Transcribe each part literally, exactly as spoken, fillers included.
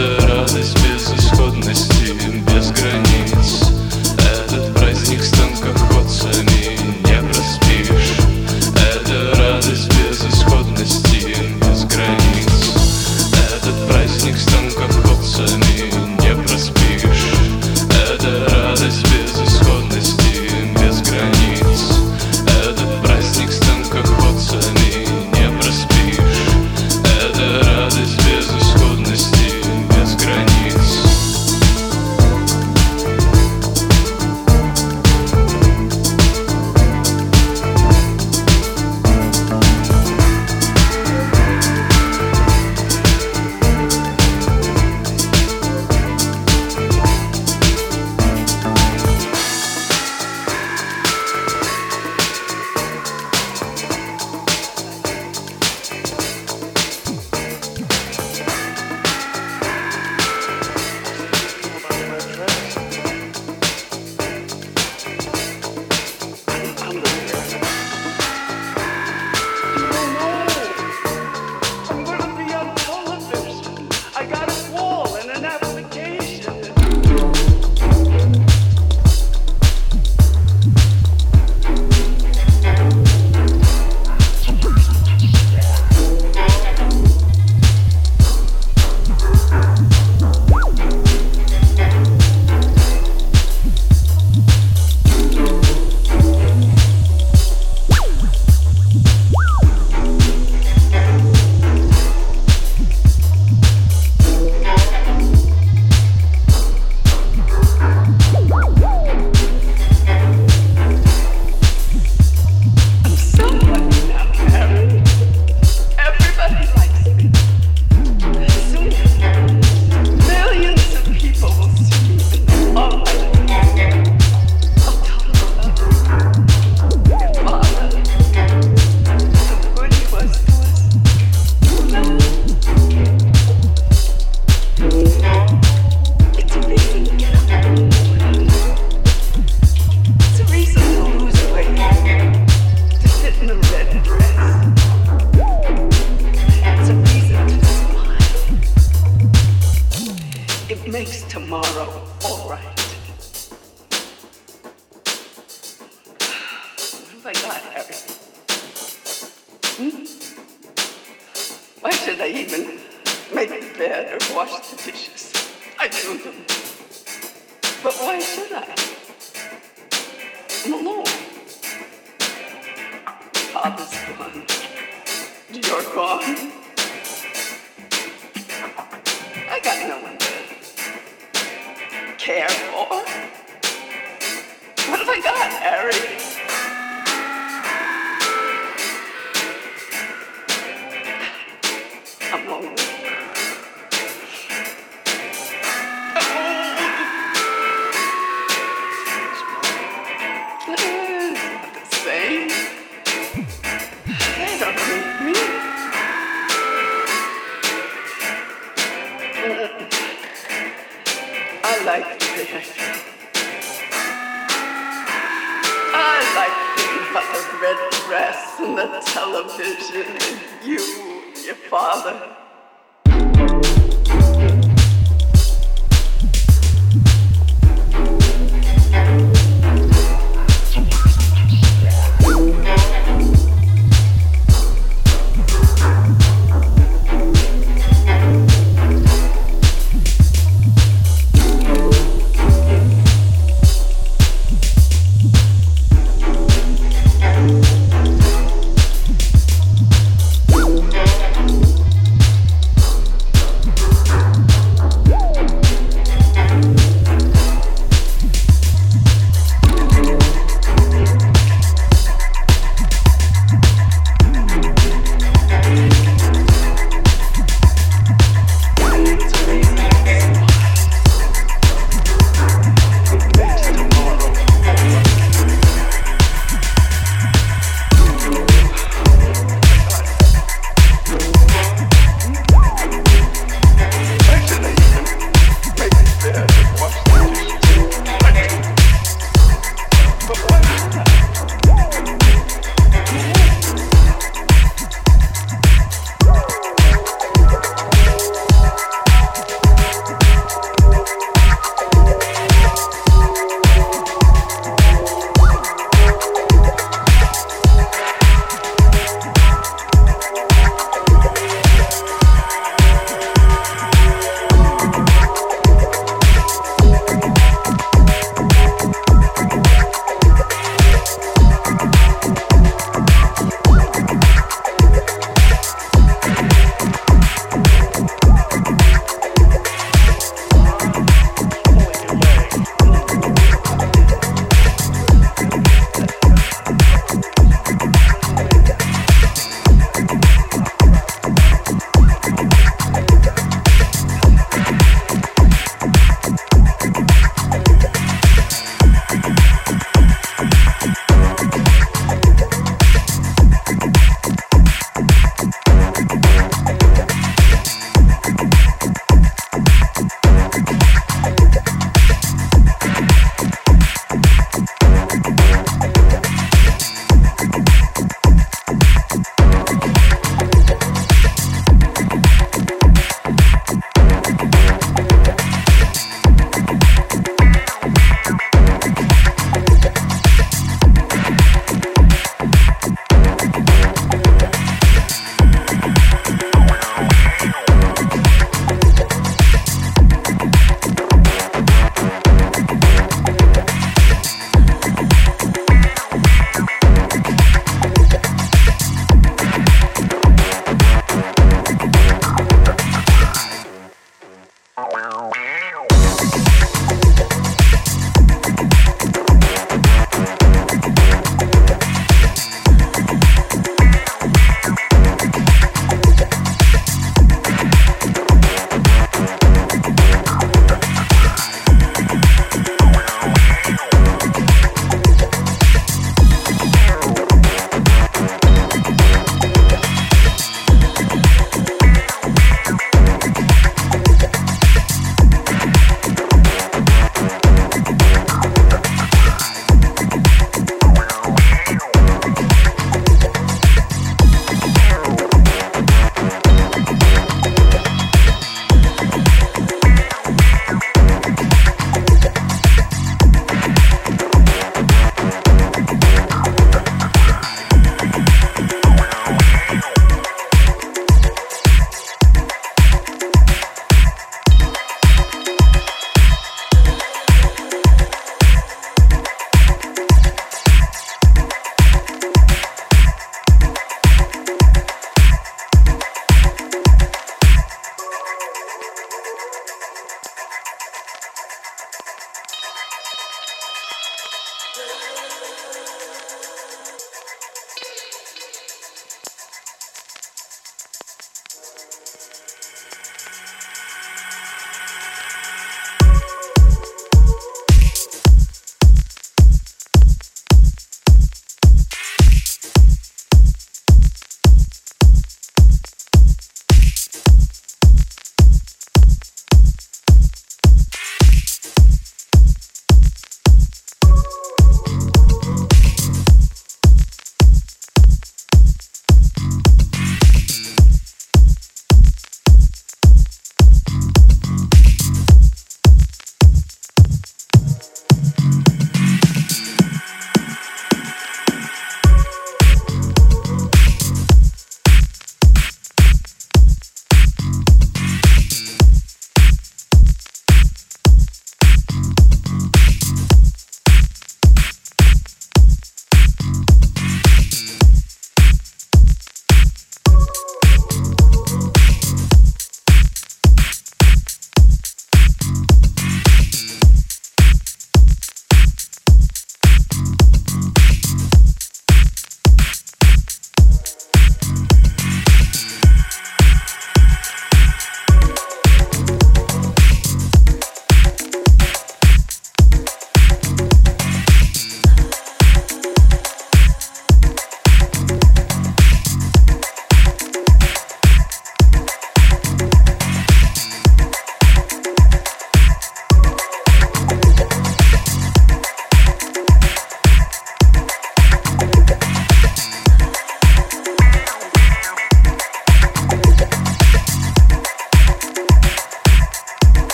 Это радость безысходности, без границ. Этот праздник с танкоходцами не проспишь. Это радость безысходности, без границ. Этот праздник с танкоходцами не проспишь. Это радость безысходности, без границ. Этот праздник с танкоходцами не проспишь. Это радость безысходности.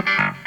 I'm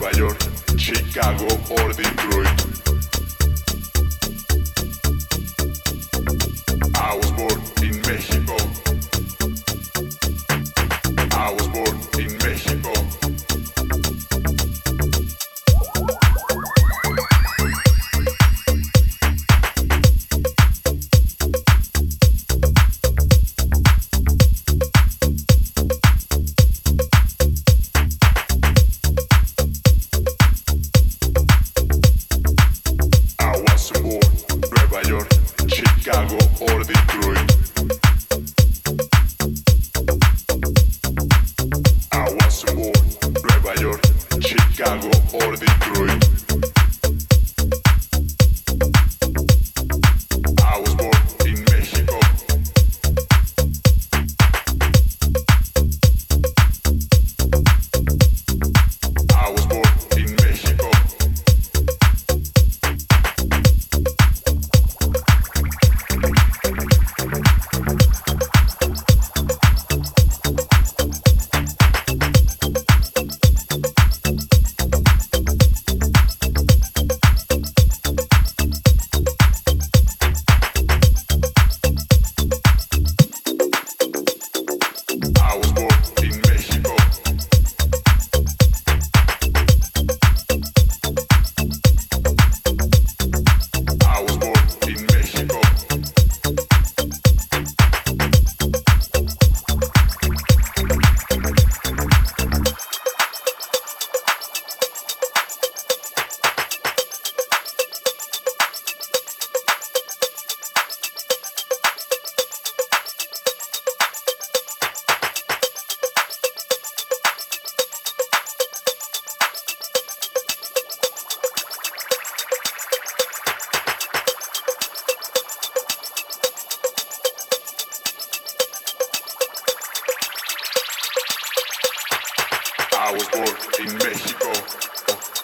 Nueva York, Chicago or Detroit. I was born in Mexico. I was born in Mexico. Chicago or Detroit. I was born in Nueva York, Chicago or Detroit. I was born in Mexico. I was born in Mexico. I was born in Mexico.